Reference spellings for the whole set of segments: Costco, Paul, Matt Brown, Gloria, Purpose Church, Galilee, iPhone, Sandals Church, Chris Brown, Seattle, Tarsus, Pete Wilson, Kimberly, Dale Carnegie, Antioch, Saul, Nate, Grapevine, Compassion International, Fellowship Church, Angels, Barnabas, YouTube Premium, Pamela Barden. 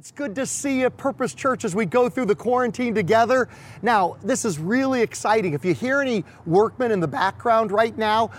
It's good to see you at Purpose Church as we go through the quarantine together. Now, this is really exciting. If you hear any workmen in the background right now,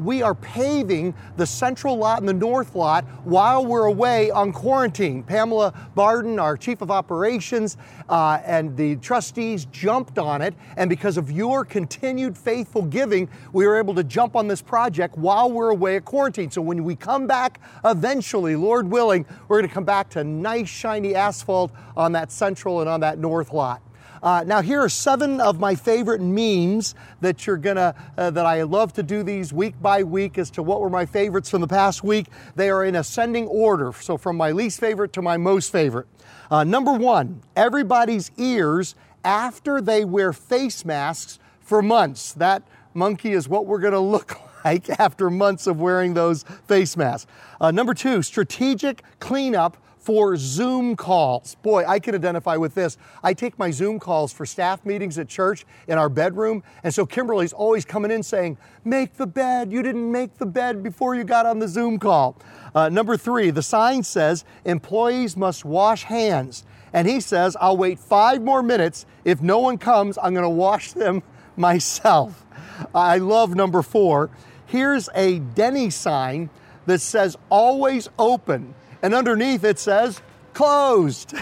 we are paving the central lot and the north lot while we're away on quarantine. Pamela Barden, our Chief of Operations, and the trustees jumped on it. And because of your continued faithful giving, we were able to jump on this project while we're away at quarantine. So when we come back eventually, Lord willing, we're going to come back to nice, shiny asphalt on that central and on that north lot. Now here are 7 of my favorite memes that you're gonna that I love to do these week by week as to what were my favorites from the past week. They are in ascending order, so from my least favorite to my most favorite. Number 1, everybody's ears after they wear face masks for months. That monkey is what we're gonna look like after months of wearing those face masks. Number 2, strategic cleanup for Zoom calls. Boy, I can identify with this. I take my Zoom calls for staff meetings at church in our bedroom, and so Kimberly's always coming in saying, make the bed, you didn't make the bed before you got on the Zoom call. Number 3, the sign says, employees must wash hands. And he says, I'll wait 5 more minutes. If no one comes, I'm gonna wash them myself. I love number 4. Here's a Denny sign that says, always open. And underneath it says, closed.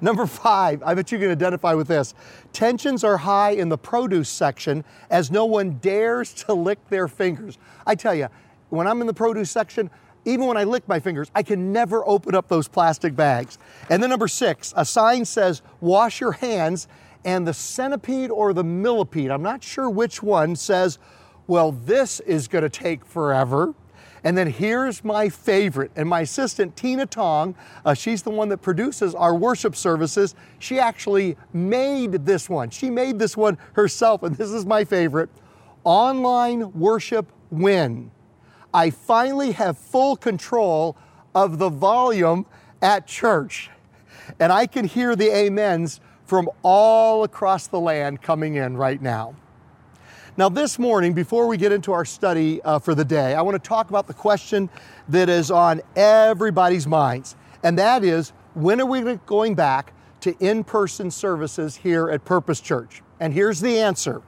Number 5, I bet you can identify with this. Tensions are high in the produce section as no one dares to lick their fingers. I tell you, when I'm in the produce section, even when I lick my fingers, I can never open up those plastic bags. And then number 6, a sign says, wash your hands, and the centipede or the millipede, I'm not sure which one, says, well, this is gonna take forever. And then here's my favorite, and my assistant, Tina Tong, she's the one that produces our worship services. She actually made this one. She made this one herself, and this is my favorite. Online worship win. I finally have full control of the volume at church, and I can hear the amens from all across the land coming in right now. Now this morning, before we get into our study for the day, I want to talk about the question that is on everybody's minds, and that is, when are we going back to in-person services here at Purpose Church? And here's the answer.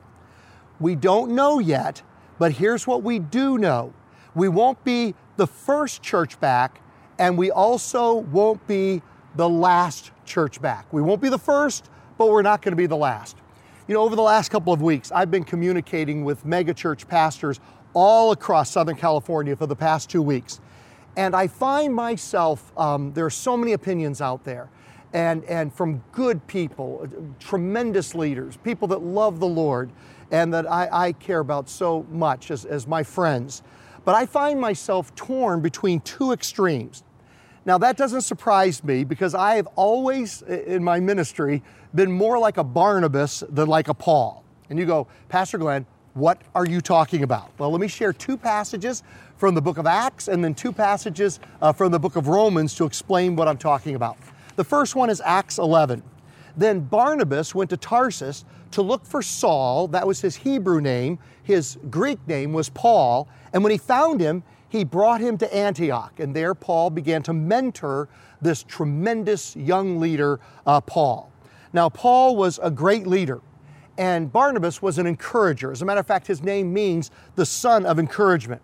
We don't know yet, but here's what we do know. We won't be the first church back, and we also won't be the last church back. We won't be the first, but we're not going to be the last. You know, over the last couple of weeks, I've been communicating with megachurch pastors all across Southern California for the past 2 weeks. And I find myself, there are so many opinions out there, and from good people, tremendous leaders, people that love the Lord and that I care about so much as my friends. But I find myself torn between 2 extremes. Now that doesn't surprise me, because I have always, in my ministry, been more like a Barnabas than like a Paul. And you go, Pastor Glenn, what are you talking about? Well, let me share 2 passages from the book of Acts and then 2 passages from the book of Romans to explain what I'm talking about. The first one is Acts 11. Then Barnabas went to Tarsus to look for Saul. That was his Hebrew name. His Greek name was Paul. And when he found him, he brought him to Antioch, and there Paul began to mentor this tremendous young leader, Paul. Now, Paul was a great leader, and Barnabas was an encourager. As a matter of fact, his name means the son of encouragement.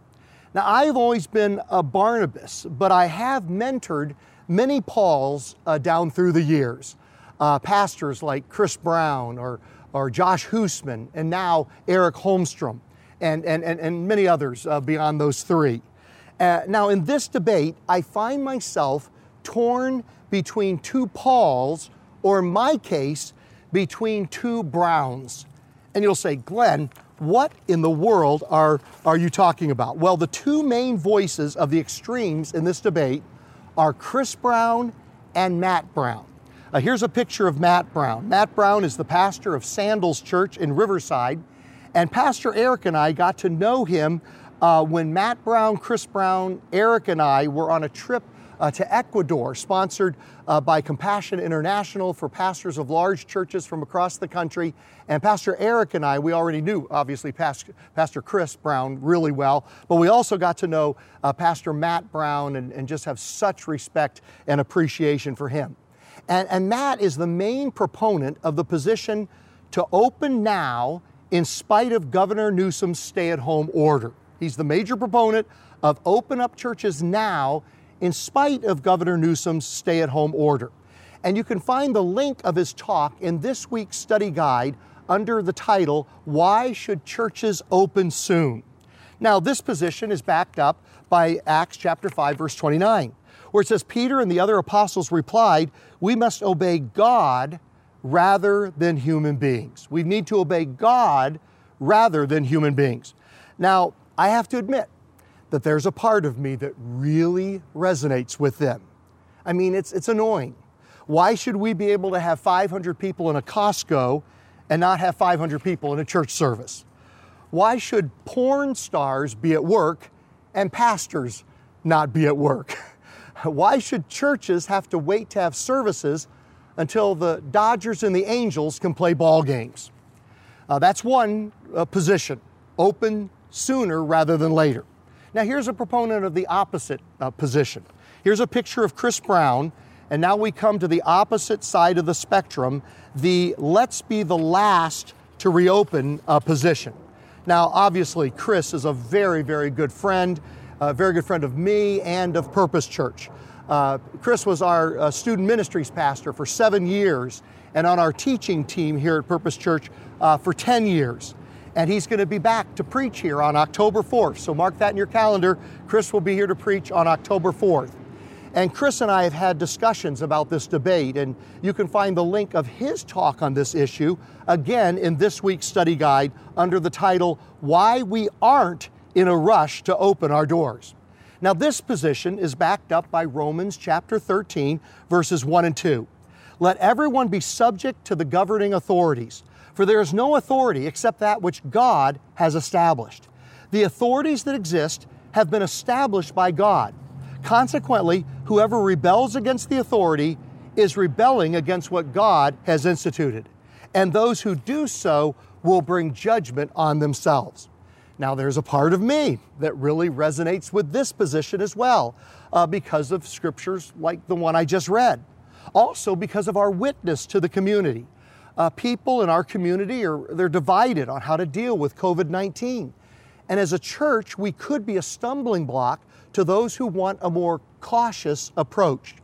Now, I've always been a Barnabas, but I have mentored many Pauls down through the years. Pastors like Chris Brown or Josh Husman, and now Eric Holmstrom, and many others beyond those 3. Now, in this debate, I find myself torn between 2 Pauls, or in my case, between 2 Browns. And you'll say, Glenn, what in the world are you talking about? Well, the 2 main voices of the extremes in this debate are Chris Brown and Matt Brown. Here's a picture of Matt Brown. Matt Brown is the pastor of Sandals Church in Riverside, and Pastor Eric and I got to know him when Matt Brown, Chris Brown, Eric, and I were on a trip to Ecuador, sponsored by Compassion International for pastors of large churches from across the country. And Pastor Eric and I, we already knew, obviously, Pastor Chris Brown really well, but we also got to know Pastor Matt Brown and just have such respect and appreciation for him. And Matt is the main proponent of the position to open now in spite of Governor Newsom's stay-at-home order. He's the major proponent of open up churches now in spite of Governor Newsom's stay-at-home order. And you can find the link of his talk in this week's study guide under the title, Why Should Churches Open Soon? Now, this position is backed up by Acts chapter 5, verse 29, where it says, Peter and the other apostles replied, we must obey God rather than human beings. We need to obey God rather than human beings. Now, I have to admit that there's a part of me that really resonates with them. I mean, it's annoying. Why should we be able to have 500 people in a Costco and not have 500 people in a church service? Why should porn stars be at work and pastors not be at work? Why should churches have to wait to have services until the Dodgers and the Angels can play ball games? That's one position, open sooner rather than later. Now here's a proponent of the opposite position. Here's a picture of Chris Brown, and now we come to the opposite side of the spectrum, the let's be the last to reopen position. Now obviously Chris is a very, very good friend, a very good friend of me and of Purpose Church. Chris was our student ministries pastor for 7 years and on our teaching team here at Purpose Church for 10 years. And he's going to be back to preach here on October 4th. So mark that in your calendar. Chris will be here to preach on October 4th. And Chris and I have had discussions about this debate, and you can find the link of his talk on this issue, again, in this week's study guide under the title, Why We Aren't in a Rush to Open Our Doors. Now, this position is backed up by Romans chapter 13, verses 1 and 2. Let everyone be subject to the governing authorities, for there is no authority except that which God has established. The authorities that exist have been established by God. Consequently, whoever rebels against the authority is rebelling against what God has instituted, and those who do so will bring judgment on themselves. Now, there's a part of me that really resonates with this position as well, because of scriptures like the one I just read. Also, because of our witness to the community. People in our community, they're divided on how to deal with COVID-19. And as a church, we could be a stumbling block to those who want a more cautious approach.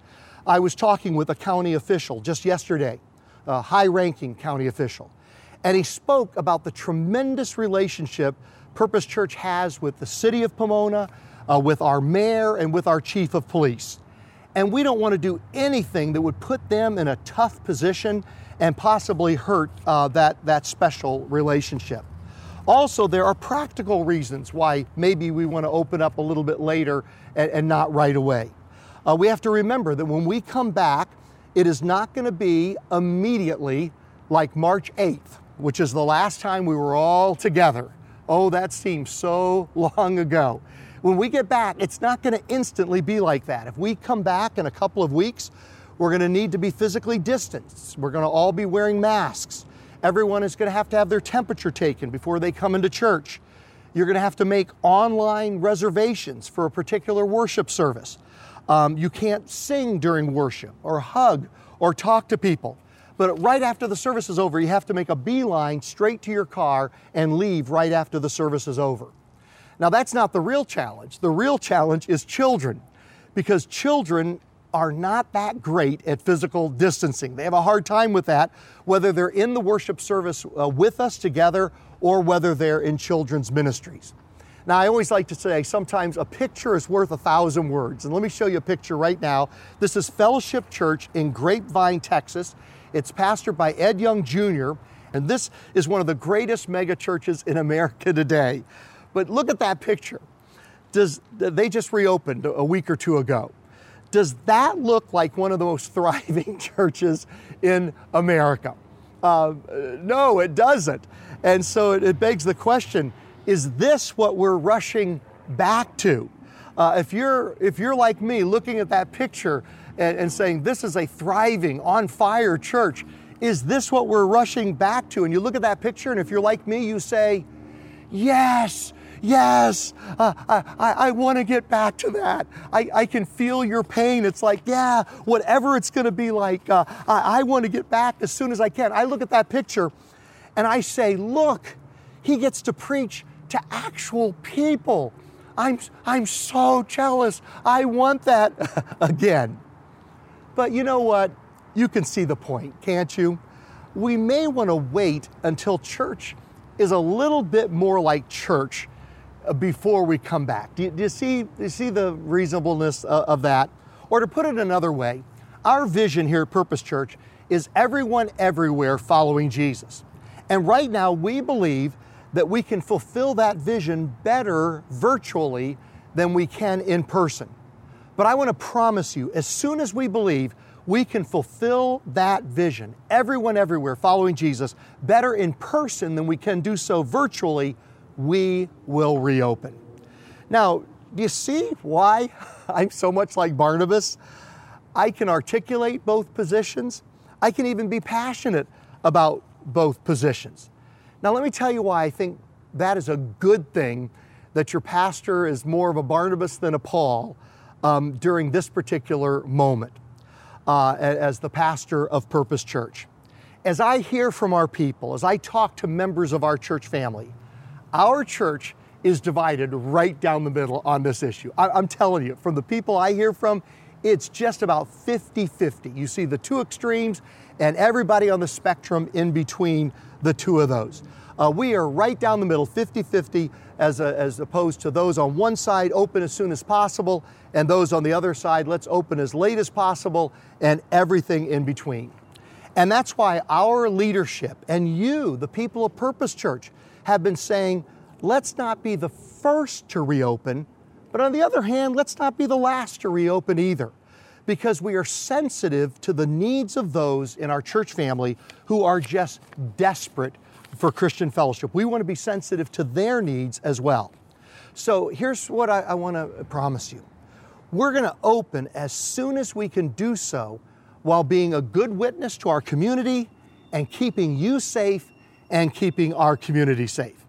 I was talking with a county official just yesterday, a high-ranking county official, and he spoke about the tremendous relationship Purpose Church has with the city of Pomona, with our mayor, and with our chief of police. And we don't want to do anything that would put them in a tough position and possibly hurt that special relationship. Also, there are practical reasons why maybe we want to open up a little bit later and not right away. We have to remember that when we come back, it is not going to be immediately like March 8th, which is the last time we were all together. Oh, that seems so long ago. When we get back, it's not going to instantly be like that. If we come back in a couple of weeks, we're going to need to be physically distanced. We're going to all be wearing masks. Everyone is going to have their temperature taken before they come into church. You're going to have to make online reservations for a particular worship service. You can't sing during worship or hug or talk to people. But right after the service is over, you have to make a beeline straight to your car and leave right after the service is over. Now, that's not the real challenge. The real challenge is children, because children are not that great at physical distancing. They have a hard time with that, whether they're in the worship service with us together or whether they're in children's ministries. Now, I always like to say sometimes a picture is worth 1,000 words. And let me show you a picture right now. This is Fellowship Church in Grapevine, Texas. It's pastored by Ed Young Jr., and this is one of the greatest mega churches in America today. But look at that picture. They just reopened a week or two ago. Does that look like one of the most thriving churches in America? No, it doesn't. And so it begs the question, is this what we're rushing back to? If you're like me, looking at that picture and saying, this is a thriving, on fire church, is this what we're rushing back to? And you look at that picture, and if you're like me, you say, yes, I want to get back to that. I can feel your pain. It's like, yeah, whatever it's going to be like, I want to get back as soon as I can. I look at that picture and I say, look, he gets to preach to actual people. I'm so jealous. I want that again. But you know what? You can see the point, can't you? We may want to wait until church is a little bit more like church before we come back. Do you see the reasonableness of that? Or to put it another way, our vision here at Purpose Church is everyone everywhere following Jesus. And right now we believe that we can fulfill that vision better virtually than we can in person. But I want to promise you, as soon as we believe we can fulfill that vision, everyone everywhere following Jesus, better in person than we can do so virtually, we will reopen. Now, do you see why I'm so much like Barnabas? I can articulate both positions. I can even be passionate about both positions. Now, let me tell you why I think that is a good thing that your pastor is more of a Barnabas than a Paul during this particular moment as the pastor of Purpose Church. As I hear from our people, as I talk to members of our church family, our church is divided right down the middle on this issue. I'm telling you, from the people I hear from, it's just about 50-50. You see the two extremes and everybody on the spectrum in between the two of those. We are right down the middle, 50-50, as opposed to those on one side, open as soon as possible, and those on the other side, let's open as late as possible, and everything in between. And that's why our leadership and you, the people of Purpose Church, have been saying, let's not be the first to reopen, but on the other hand, let's not be the last to reopen either, because we are sensitive to the needs of those in our church family who are just desperate for Christian fellowship. We want to be sensitive to their needs as well. So here's what I want to promise you. We're going to open as soon as we can do so while being a good witness to our community and keeping you safe and keeping our community safe.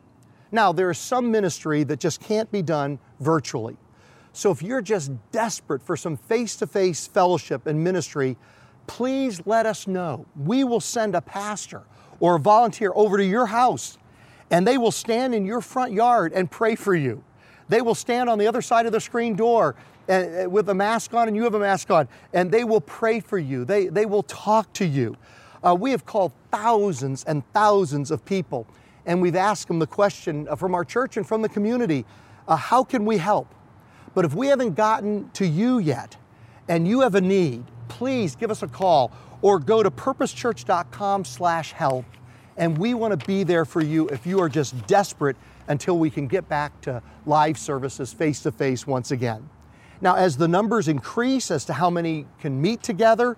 Now, there is some ministry that just can't be done virtually. So if you're just desperate for some face-to-face fellowship and ministry, please let us know. We will send a pastor or a volunteer over to your house, and they will stand in your front yard and pray for you. They will stand on the other side of the screen door and, with a mask on, and you have a mask on, and they will pray for you. They will talk to you. We have called thousands and thousands of people, and we've asked them the question from our church and from the community, how can we help? But if we haven't gotten to you yet, and you have a need, please give us a call or go to purposechurch.com/help, and we want to be there for you if you are just desperate until we can get back to live services face-to-face once again. Now, as the numbers increase as to how many can meet together,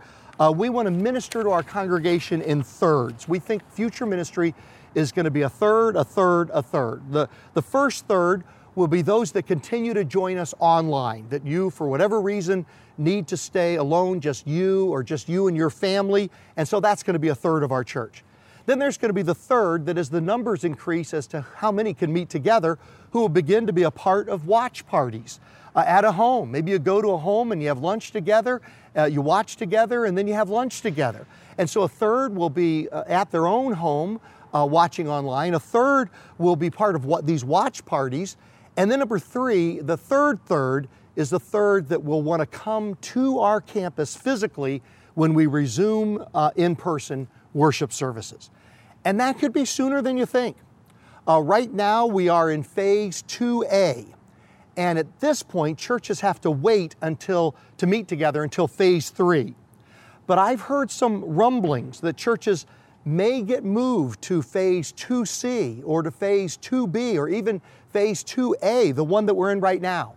we want to minister to our congregation in thirds. We think future ministry is going to be a third, a third, a third. The first third will be those that continue to join us online, that you, for whatever reason, need to stay alone, just you and your family. And so that's going to be a third of our church. Then there's going to be the third that, as the numbers increase as to how many can meet together, who will begin to be a part of watch parties at a home. Maybe you go to a home and you have lunch together, you watch together, and then you have lunch together. And so a third will be at their own home watching online. A third will be part of what these watch parties. And then number three, the third is the third that will want to come to our campus physically when we resume in-person worship services. And that could be sooner than you think. Right now, we are in phase 2A. And at this point, churches have to wait to meet together until phase 3. But I've heard some rumblings that churches may get moved to phase 2C or to phase 2B or even phase 2A, the one that we're in right now.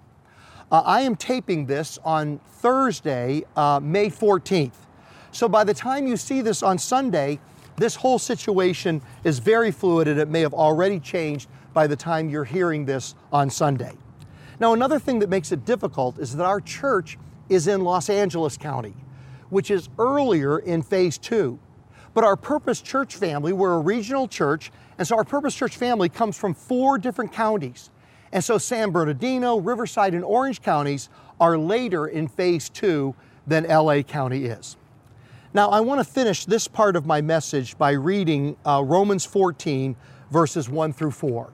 I am taping this on Thursday, May 14th. So by the time you see this on Sunday, this whole situation is very fluid, and it may have already changed by the time you're hearing this on Sunday. Now, another thing that makes it difficult is that our church is in Los Angeles County, which is earlier in phase 2. But our Purpose Church family, we're a regional church, and so our Purpose Church family comes from 4 different counties. And so San Bernardino, Riverside, and Orange counties are later in phase 2 than LA County is. Now, I want to finish this part of my message by reading Romans 14, verses 1-4.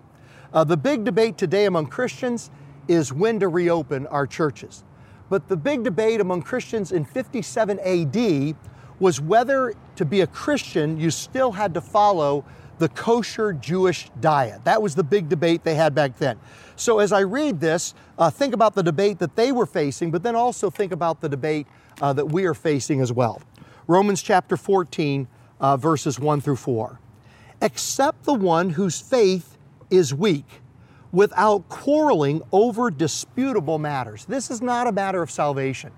The big debate today among Christians is when to reopen our churches. But the big debate among Christians in 57 AD was whether to be a Christian, you still had to follow the kosher Jewish diet. That was the big debate they had back then. So as I read this, think about the debate that they were facing, but then also think about the debate that we are facing as well. Romans chapter 14, verses 1-4. Except the one whose faith is weak, without quarreling over disputable matters. This is not a matter of salvation.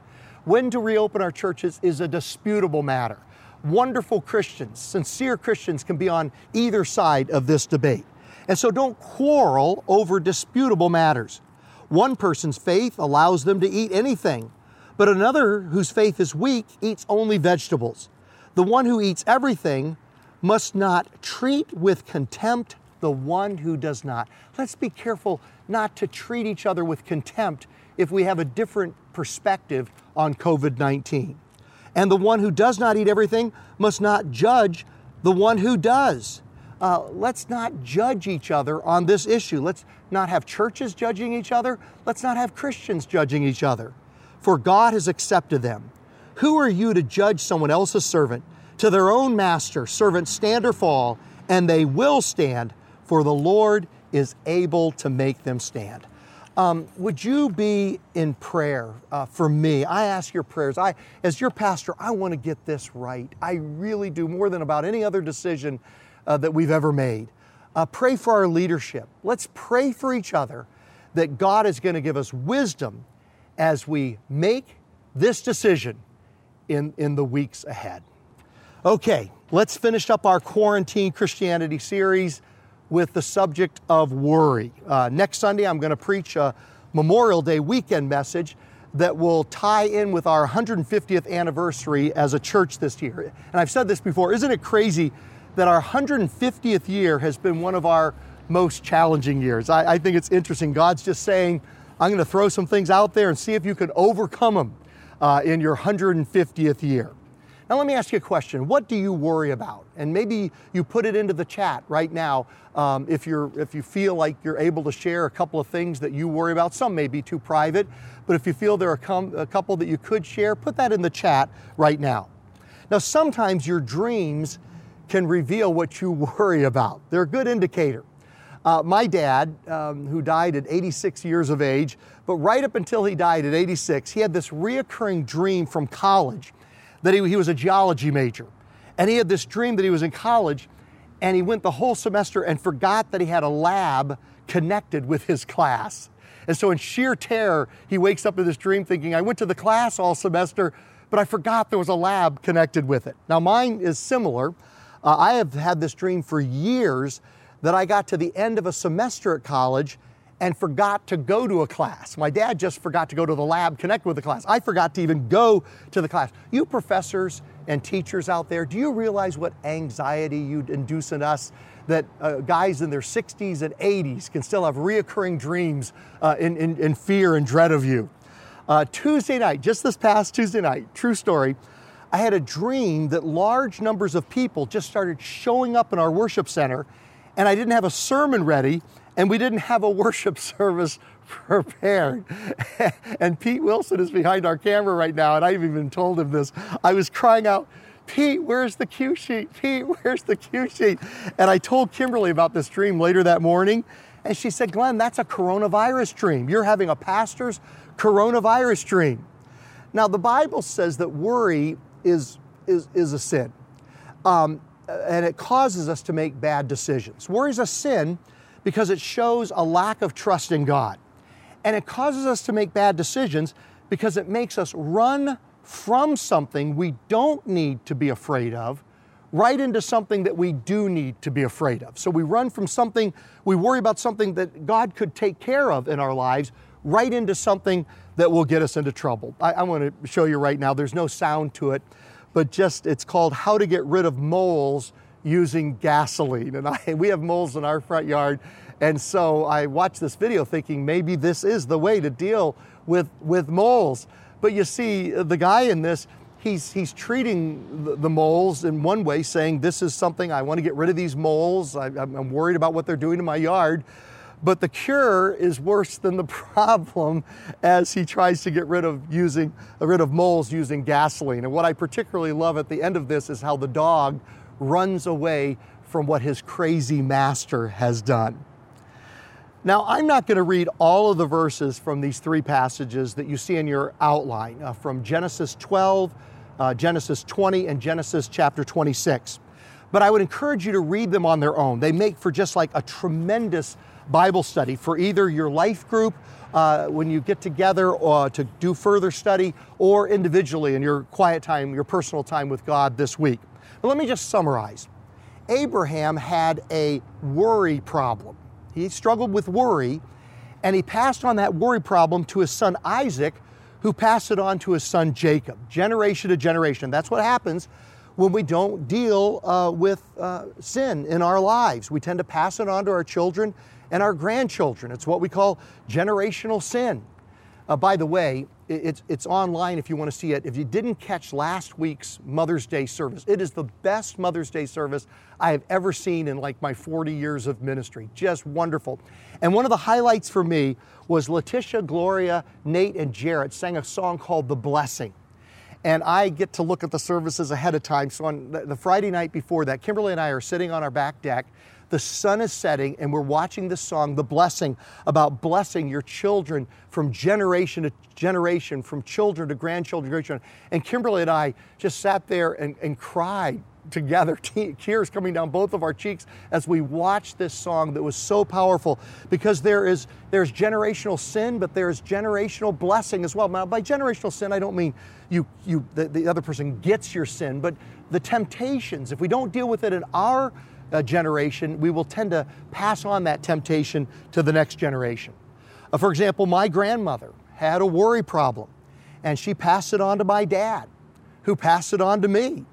When to reopen our churches is a disputable matter. Wonderful Christians, sincere Christians can be on either side of this debate. And so don't quarrel over disputable matters. One person's faith allows them to eat anything, but another whose faith is weak eats only vegetables. The one who eats everything must not treat with contempt the one who does not. Let's be careful not to treat each other with contempt if we have a different perspective on COVID-19. And the one who does not eat everything must not judge the one who does. Let's not judge each other on this issue. Let's not have churches judging each other. Let's not have Christians judging each other. For God has accepted them. Who are you to judge someone else's servant? To their own master, servants stand or fall, and they will stand, for the Lord is able to make them stand. Would you be in prayer for me? I ask your prayers. As your pastor, I want to get this right. I really do, more than about any other decision that we've ever made. Pray for our leadership. Let's pray for each other that God is going to give us wisdom as we make this decision in the weeks ahead. Okay, let's finish up our Quarantine Christianity series with the subject of worry. Next Sunday, I'm going to preach a Memorial Day weekend message that will tie in with our 150th anniversary as a church this year. And I've said this before, isn't it crazy that our 150th year has been one of our most challenging years? I think it's interesting. God's just saying, I'm going to throw some things out there and see if you can overcome them in your 150th year. Now let me ask you a question. What do you worry about? And maybe you put it into the chat right now if you feel like you're able to share a couple of things that you worry about. Some may be too private, but if you feel there are a couple that you could share, put that in the chat right now. Now sometimes your dreams can reveal what you worry about. They're a good indicator. My dad, who died at 86 years of age, but right up until he died at 86, he had this reoccurring dream from college that he was a geology major. And he had this dream that he was in college and he went the whole semester and forgot that he had a lab connected with his class. And so in sheer terror, he wakes up in this dream thinking, I went to the class all semester, but I forgot there was a lab connected with it. Now mine is similar. I have had this dream for years that I got to the end of a semester at college and forgot to go to a class. My dad just forgot to go to the lab, connect with the class. I forgot to even go to the class. You professors and teachers out there, do you realize what anxiety you induce in us? That guys in their 60s and 80s can still have reoccurring dreams in fear and dread of you. Tuesday night, just this past Tuesday night, true story, I had a dream that large numbers of people just started showing up in our worship center and I didn't have a sermon ready and we didn't have a worship service prepared. And Pete Wilson is behind our camera right now, and I haven't even told him this. I was crying out, Pete, where's the cue sheet? Pete, where's the cue sheet? And I told Kimberly about this dream later that morning, and she said, Glenn, that's a coronavirus dream. You're having a pastor's coronavirus dream. Now, the Bible says that worry is a sin, and it causes us to make bad decisions. Worry is a sin because it shows a lack of trust in God. And it causes us to make bad decisions because it makes us run from something we don't need to be afraid of, right into something that we do need to be afraid of. So we run from something, we worry about something that God could take care of in our lives, right into something that will get us into trouble. I want to show you right now, there's no sound to it, but just it's called How to Get Rid of Moles Using Gasoline. And we have moles in our front yard. And so I watched this video thinking maybe this is the way to deal with moles. But you see, the guy in this, he's treating the moles in one way, saying this is something, I want to get rid of these moles. I'm worried about what they're doing to my yard. But the cure is worse than the problem as he tries to get rid of moles using gasoline. And what I particularly love at the end of this is how the dog runs away from what his crazy master has done. Now, I'm not going to read all of the verses from these three passages that you see in your outline, from Genesis 12, Genesis 20, and Genesis chapter 26. But I would encourage you to read them on their own. They make for just like a tremendous Bible study for either your life group, when you get together to do further study, or individually in your quiet time, your personal time with God this week. But let me just summarize. Abraham had a worry problem. He struggled with worry, and he passed on that worry problem to his son Isaac, who passed it on to his son Jacob, generation to generation. That's what happens when we don't deal with sin in our lives. We tend to pass it on to our children and our grandchildren. It's what we call generational sin. By the way, it's online if you want to see it. If you didn't catch last week's Mother's Day service, it is the best Mother's Day service I have ever seen in like my 40 years of ministry. Just wonderful. And one of the highlights for me was Letitia, Gloria, Nate, and Jarrett sang a song called The Blessing. And I get to look at the services ahead of time. So on the Friday night before that, Kimberly and I are sitting on our back deck. The sun is setting, and we're watching this song, The Blessing, about blessing your children from generation to generation, from children to grandchildren, grandchildren. And Kimberly and I just sat there and cried together, tears coming down both of our cheeks as we watched this song that was so powerful, because there's generational sin, but there's generational blessing as well. Now, by generational sin, I don't mean the other person gets your sin, but the temptations, if we don't deal with it in our generation, we will tend to pass on that temptation to the next generation. For example, my grandmother had a worry problem, and she passed it on to my dad, who passed it on to me,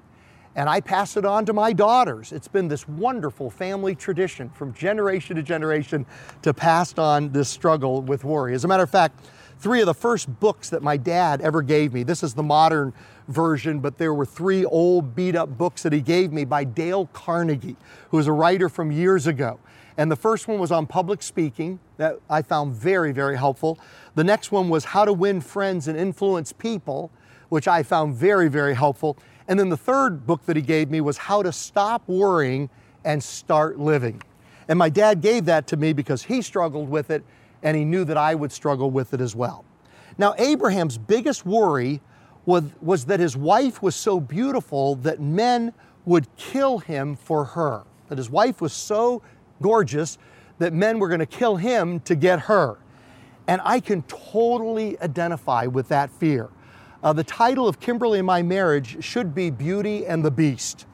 and I pass it on to my daughters. It's been this wonderful family tradition from generation to generation to pass on this struggle with worry. As a matter of fact, three of the first books that my dad ever gave me, this is the modern version, but there were three old beat-up books that he gave me by Dale Carnegie, who was a writer from years ago. And the first one was on public speaking, that I found very, very helpful. The next one was How to Win Friends and Influence People, which I found very, very helpful. And then the third book that he gave me was How to Stop Worrying and Start Living. And my dad gave that to me because he struggled with it, and he knew that I would struggle with it as well. Now, Abraham's biggest worry was that his wife was so beautiful that men would kill him for her. That his wife was so gorgeous that men were going to kill him to get her. And I can totally identify with that fear. The title of Kimberly and my marriage should be Beauty and the Beast.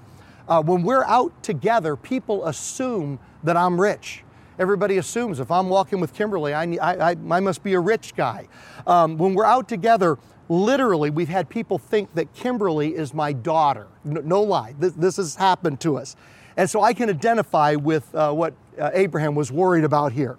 When we're out together, people assume that I'm rich. Everybody assumes if I'm walking with Kimberly, I must be a rich guy. When we're out together, literally, we've had people think that Kimberly is my daughter. No lie, this has happened to us. And so I can identify with what Abraham was worried about here.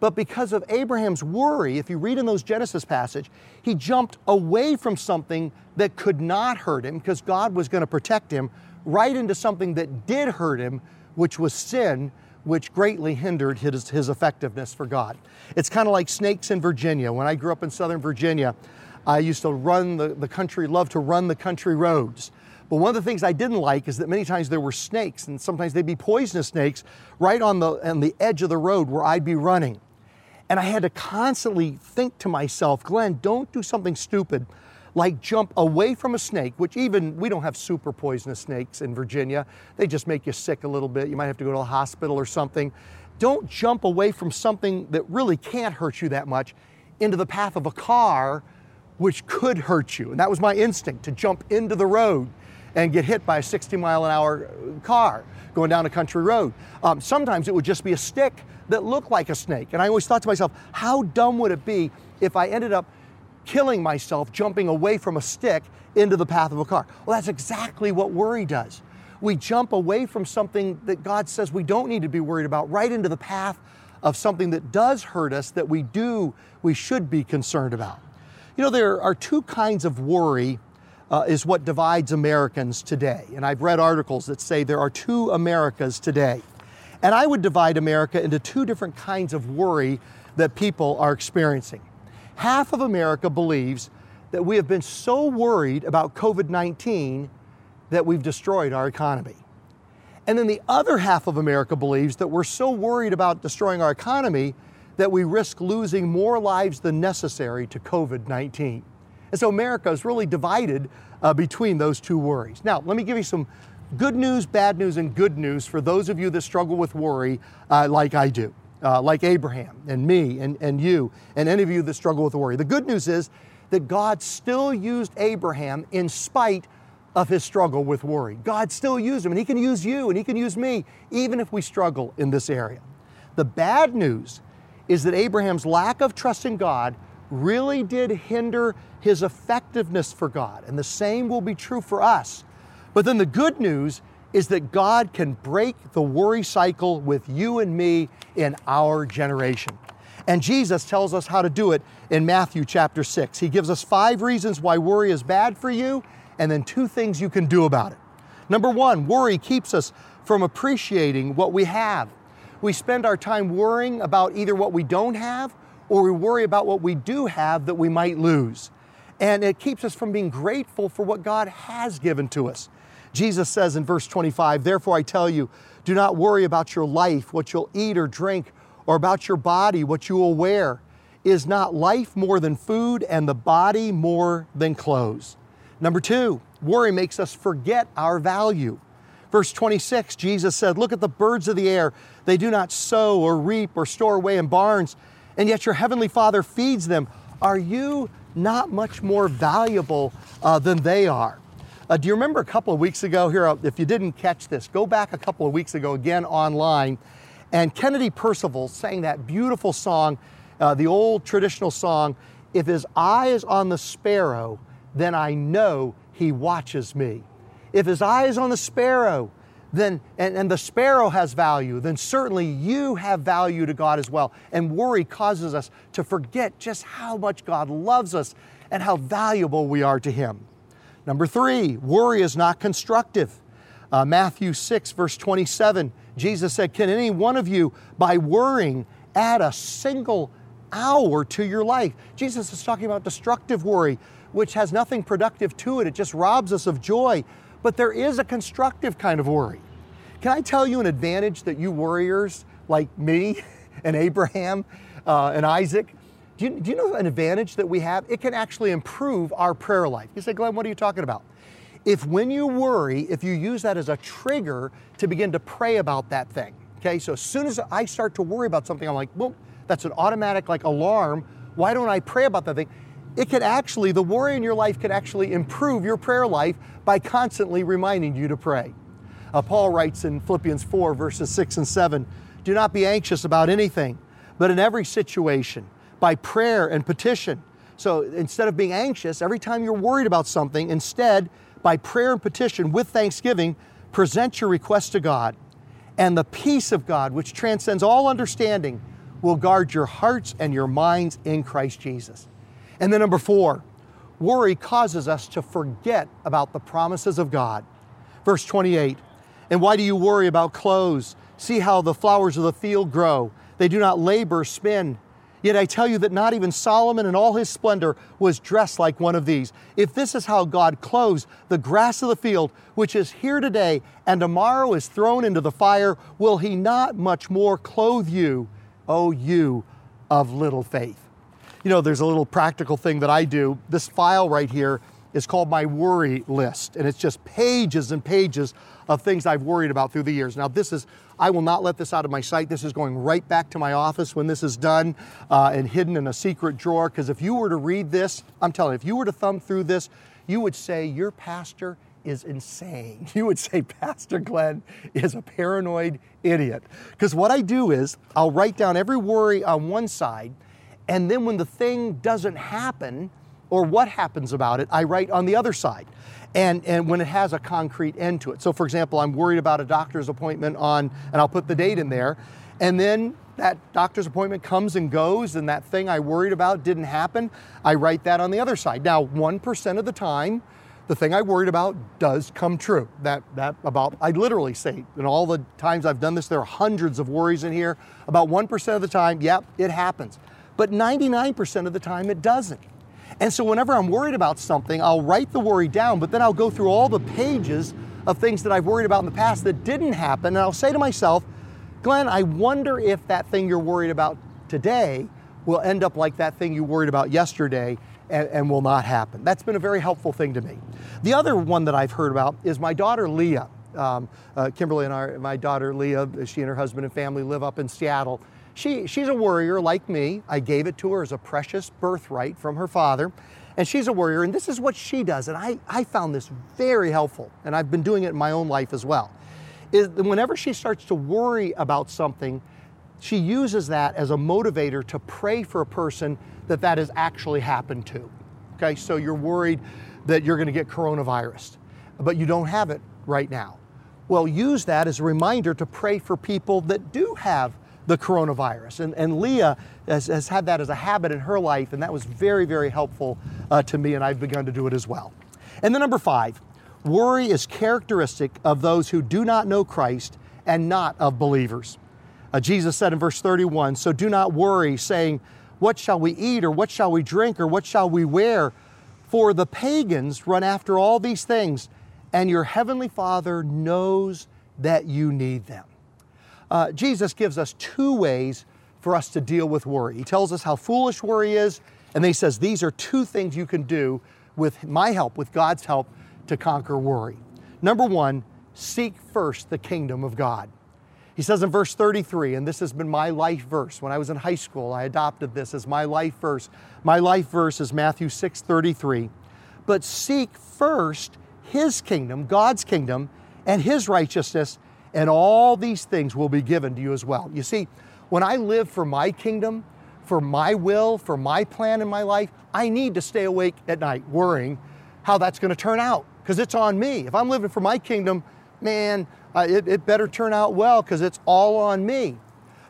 But because of Abraham's worry, if you read in those Genesis passage, he jumped away from something that could not hurt him because God was going to protect him, right into something that did hurt him, which was sin, which greatly hindered his effectiveness for God. It's kind of like snakes in Virginia. When I grew up in Southern Virginia, I used to love to run the country roads. But one of the things I didn't like is that many times there were snakes, and sometimes they'd be poisonous snakes right on the edge of the road where I'd be running. And I had to constantly think to myself, Glenn, don't do something stupid, like jump away from a snake, which even, we don't have super poisonous snakes in Virginia. They just make you sick a little bit. You might have to go to a hospital or something. Don't jump away from something that really can't hurt you that much into the path of a car, which could hurt you. And that was my instinct, to jump into the road. and get hit by a 60-mile-an-hour car going down a country road. Sometimes it would just be a stick that looked like a snake. And I always thought to myself, how dumb would it be if I ended up killing myself jumping away from a stick into the path of a car? Well, that's exactly what worry does. We jump away from something that God says we don't need to be worried about right into the path of something that does hurt us, that we should be concerned about. You know, there are two kinds of worry is what divides Americans today. And I've read articles that say there are two Americas today. And I would divide America into two different kinds of worry that people are experiencing. Half of America believes that we have been so worried about COVID-19 that we've destroyed our economy. And then the other half of America believes that we're so worried about destroying our economy that we risk losing more lives than necessary to COVID-19. And so America is really divided between those two worries. Now, let me give you some good news, bad news, and good news for those of you that struggle with worry like I do, like Abraham and me and you and any of you that struggle with worry. The good news is that God still used Abraham in spite of his struggle with worry. God still used him, and He can use you, and He can use me, even if we struggle in this area. The bad news is that Abraham's lack of trust in God really did hinder his effectiveness for God, and the same will be true for us. But then the good news is that God can break the worry cycle with you and me in our generation. And Jesus tells us how to do it in Matthew chapter 6. He gives us 5 reasons why worry is bad for you, and then 2 things you can do about it. Number 1, worry keeps us from appreciating what we have. We spend our time worrying about either what we don't have, or we worry about what we do have that we might lose. And it keeps us from being grateful for what God has given to us. Jesus says in verse 25, "Therefore I tell you, do not worry about your life, what you'll eat or drink, or about your body, what you will wear. Is not life more than food, and the body more than clothes?" Number 2, worry makes us forget our value. Verse 26, Jesus said, "Look at the birds of the air. They do not sow or reap or store away in barns, and yet your heavenly Father feeds them. Are you not much more valuable than they are?" Do you remember a couple of weeks ago here, if you didn't catch this, go back a couple of weeks ago again online, and Kennedy Percival sang that beautiful song, the old traditional song, "If his eye is on the sparrow, then I know he watches me." If his eye is on the sparrow, then and the sparrow has value, then certainly you have value to God as well. And worry causes us to forget just how much God loves us and how valuable we are to Him. Number 3, worry is not constructive. Matthew 6, verse 27, Jesus said, "Can any one of you, by worrying, add a single hour to your life?" Jesus is talking about destructive worry, which has nothing productive to it. It just robs us of joy. But there is a constructive kind of worry. Can I tell you an advantage that you worriers like me and Abraham and Isaac, do you know an advantage that we have? It can actually improve our prayer life. You say, "Glenn, what are you talking about?" If when you worry, if you use that as a trigger to begin to pray about that thing, okay? So as soon as I start to worry about something, I'm like, well, that's an automatic like alarm. Why don't I pray about that thing? It could actually, the worry in your life could actually improve your prayer life by constantly reminding you to pray. Paul writes in Philippians 4, verses 6 and 7, "Do not be anxious about anything, but in every situation, by prayer and petition." So instead of being anxious, every time you're worried about something, instead, by prayer and petition with thanksgiving, present your request to God. And the peace of God, which transcends all understanding, will guard your hearts and your minds in Christ Jesus. And then number 4, worry causes us to forget about the promises of God. Verse 28, "And why do you worry about clothes? See how the flowers of the field grow. They do not labor, spin. Yet I tell you that not even Solomon in all his splendor was dressed like one of these. If this is how God clothes the grass of the field, which is here today and tomorrow is thrown into the fire, will He not much more clothe you, O you of little faith?" You know, there's a little practical thing that I do. This file right here is called my worry list, and it's just pages and pages of things I've worried about through the years. Now this is, I will not let this out of my sight. This is going right back to my office when this is done and hidden in a secret drawer, because if you were to read this, I'm telling you, if you were to thumb through this, you would say your pastor is insane. You would say Pastor Glenn is a paranoid idiot. Because what I do is I'll write down every worry on one side, and then when the thing doesn't happen or what happens about it, I write on the other side. And when it has a concrete end to it. So for example, I'm worried about a doctor's appointment and I'll put the date in there, and then that doctor's appointment comes and goes, and that thing I worried about didn't happen. I write that on the other side. Now, 1% of the time, the thing I worried about does come true. I literally say, in all the times I've done this, there are hundreds of worries in here. About 1% of the time, yep, it happens. But 99% of the time, it doesn't. And so whenever I'm worried about something, I'll write the worry down, but then I'll go through all the pages of things that I've worried about in the past that didn't happen, and I'll say to myself, Glenn, I wonder if that thing you're worried about today will end up like that thing you worried about yesterday and will not happen. That's been a very helpful thing to me. The other one that I've heard about is my daughter, Leah. Kimberly and my daughter, Leah, she and her husband and family live up in Seattle. She's a worrier like me. I gave it to her as a precious birthright from her father. And she's a worrier, and this is what she does. And I found this very helpful, and I've been doing it in my own life as well. Is whenever she starts to worry about something, she uses that as a motivator to pray for a person that has actually happened to. Okay, so you're worried that you're gonna get coronavirus, but you don't have it right now. Well, use that as a reminder to pray for people that do have the coronavirus. And Leah has had that as a habit in her life, and that was very, very helpful to me, and I've begun to do it as well. And then number 5, worry is characteristic of those who do not know Christ and not of believers. Jesus said in verse 31, so do not worry, saying, what shall we eat, or what shall we drink, or what shall we wear? For the pagans run after all these things, and your heavenly Father knows that you need them. Jesus gives us 2 ways for us to deal with worry. He tells us how foolish worry is, and then he says, these are 2 things you can do with my help, with God's help, to conquer worry. Number 1, seek first the kingdom of God. He says in verse 33, and this has been my life verse. When I was in high school, I adopted this as my life verse. My life verse is Matthew 6:33. But seek first His kingdom, God's kingdom, and His righteousness, and all these things will be given to you as well. You see, when I live for my kingdom, for my will, for my plan in my life, I need to stay awake at night worrying how that's going to turn out, because it's on me. If I'm living for my kingdom, man, it better turn out well, because it's all on me.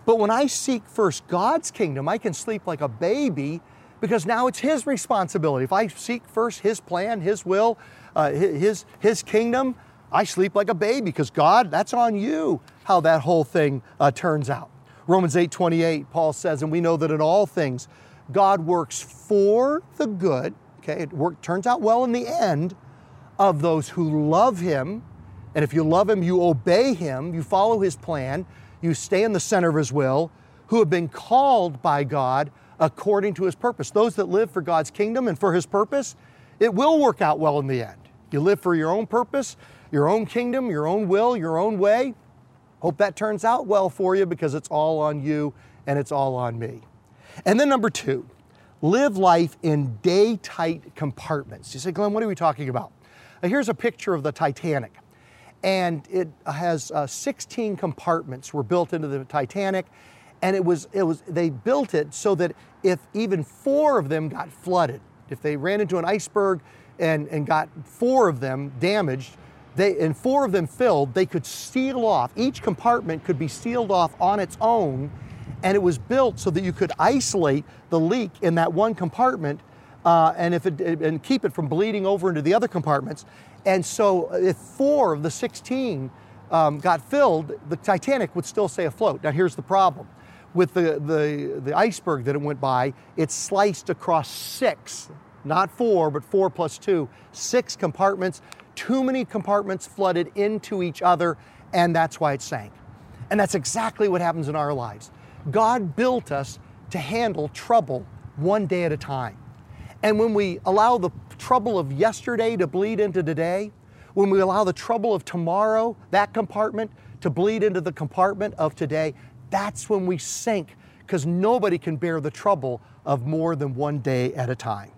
But when I seek first God's kingdom, I can sleep like a baby, because now it's His responsibility. If I seek first His plan, His will, His kingdom, I sleep like a baby, because God, that's on you how that whole thing turns out. Romans 8:28, Paul says, and we know that in all things, God works for the good, okay, turns out well in the end, of those who love Him. And if you love Him, you obey Him, you follow His plan, you stay in the center of His will, who have been called by God according to His purpose. Those that live for God's kingdom and for His purpose, it will work out well in the end. You live for your own purpose, your own kingdom, your own will, your own way. Hope that turns out well for you, because it's all on you and it's all on me. And then number 2, live life in day-tight compartments. You say, Glenn, what are we talking about? Here's a picture of the Titanic, and it has 16 compartments were built into the Titanic, and they built it so that if even 4 of them got flooded, if they ran into an iceberg and got 4 of them damaged, and 4 of them filled, they could seal off. Each compartment could be sealed off on its own, and it was built so that you could isolate the leak in that one compartment and keep it from bleeding over into the other compartments. And so if 4 of the 16 got filled, the Titanic would still stay afloat. Now here's the problem. With the iceberg that it went by, it sliced across 6, not 4, but 4 plus 2, 6 compartments. Too many compartments flooded into each other, and that's why it sank. And that's exactly what happens in our lives. God built us to handle trouble one day at a time. And when we allow the trouble of yesterday to bleed into today, when we allow the trouble of tomorrow, that compartment, to bleed into the compartment of today, that's when we sink, because nobody can bear the trouble of more than one day at a time.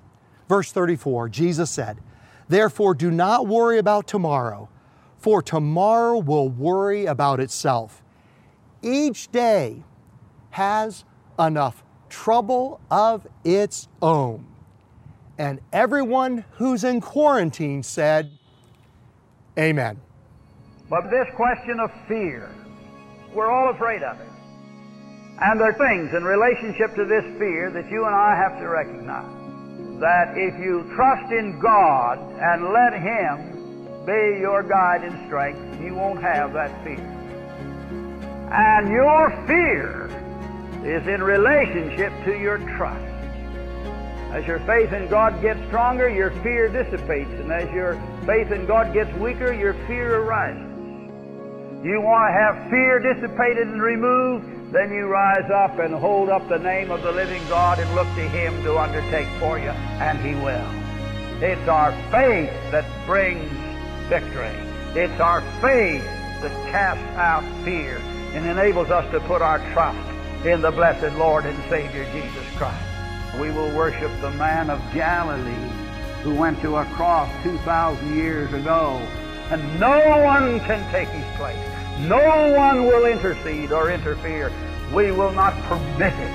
Verse 34, Jesus said, Therefore, do not worry about tomorrow, for tomorrow will worry about itself. Each day has enough trouble of its own. And everyone who's in quarantine said, amen. But this question of fear, we're all afraid of it. And there are things in relationship to this fear that you and I have to recognize. That if you trust in God and let Him be your guide and strength, you won't have that fear. And your fear is in relationship to your trust. As your faith in God gets stronger, your fear dissipates. And as your faith in God gets weaker, your fear arises. You want to have fear dissipated and removed, then you rise up and hold up the name of the living God and look to Him to undertake for you, and He will. It's our faith that brings victory. It's our faith that casts out fear and enables us to put our trust in the blessed Lord and Savior Jesus Christ. We will worship the man of Galilee who went to a cross 2,000 years ago, and no one can take His place. No one will intercede or interfere. We will not permit it.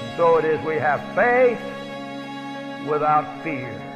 And so it is we have faith without fear.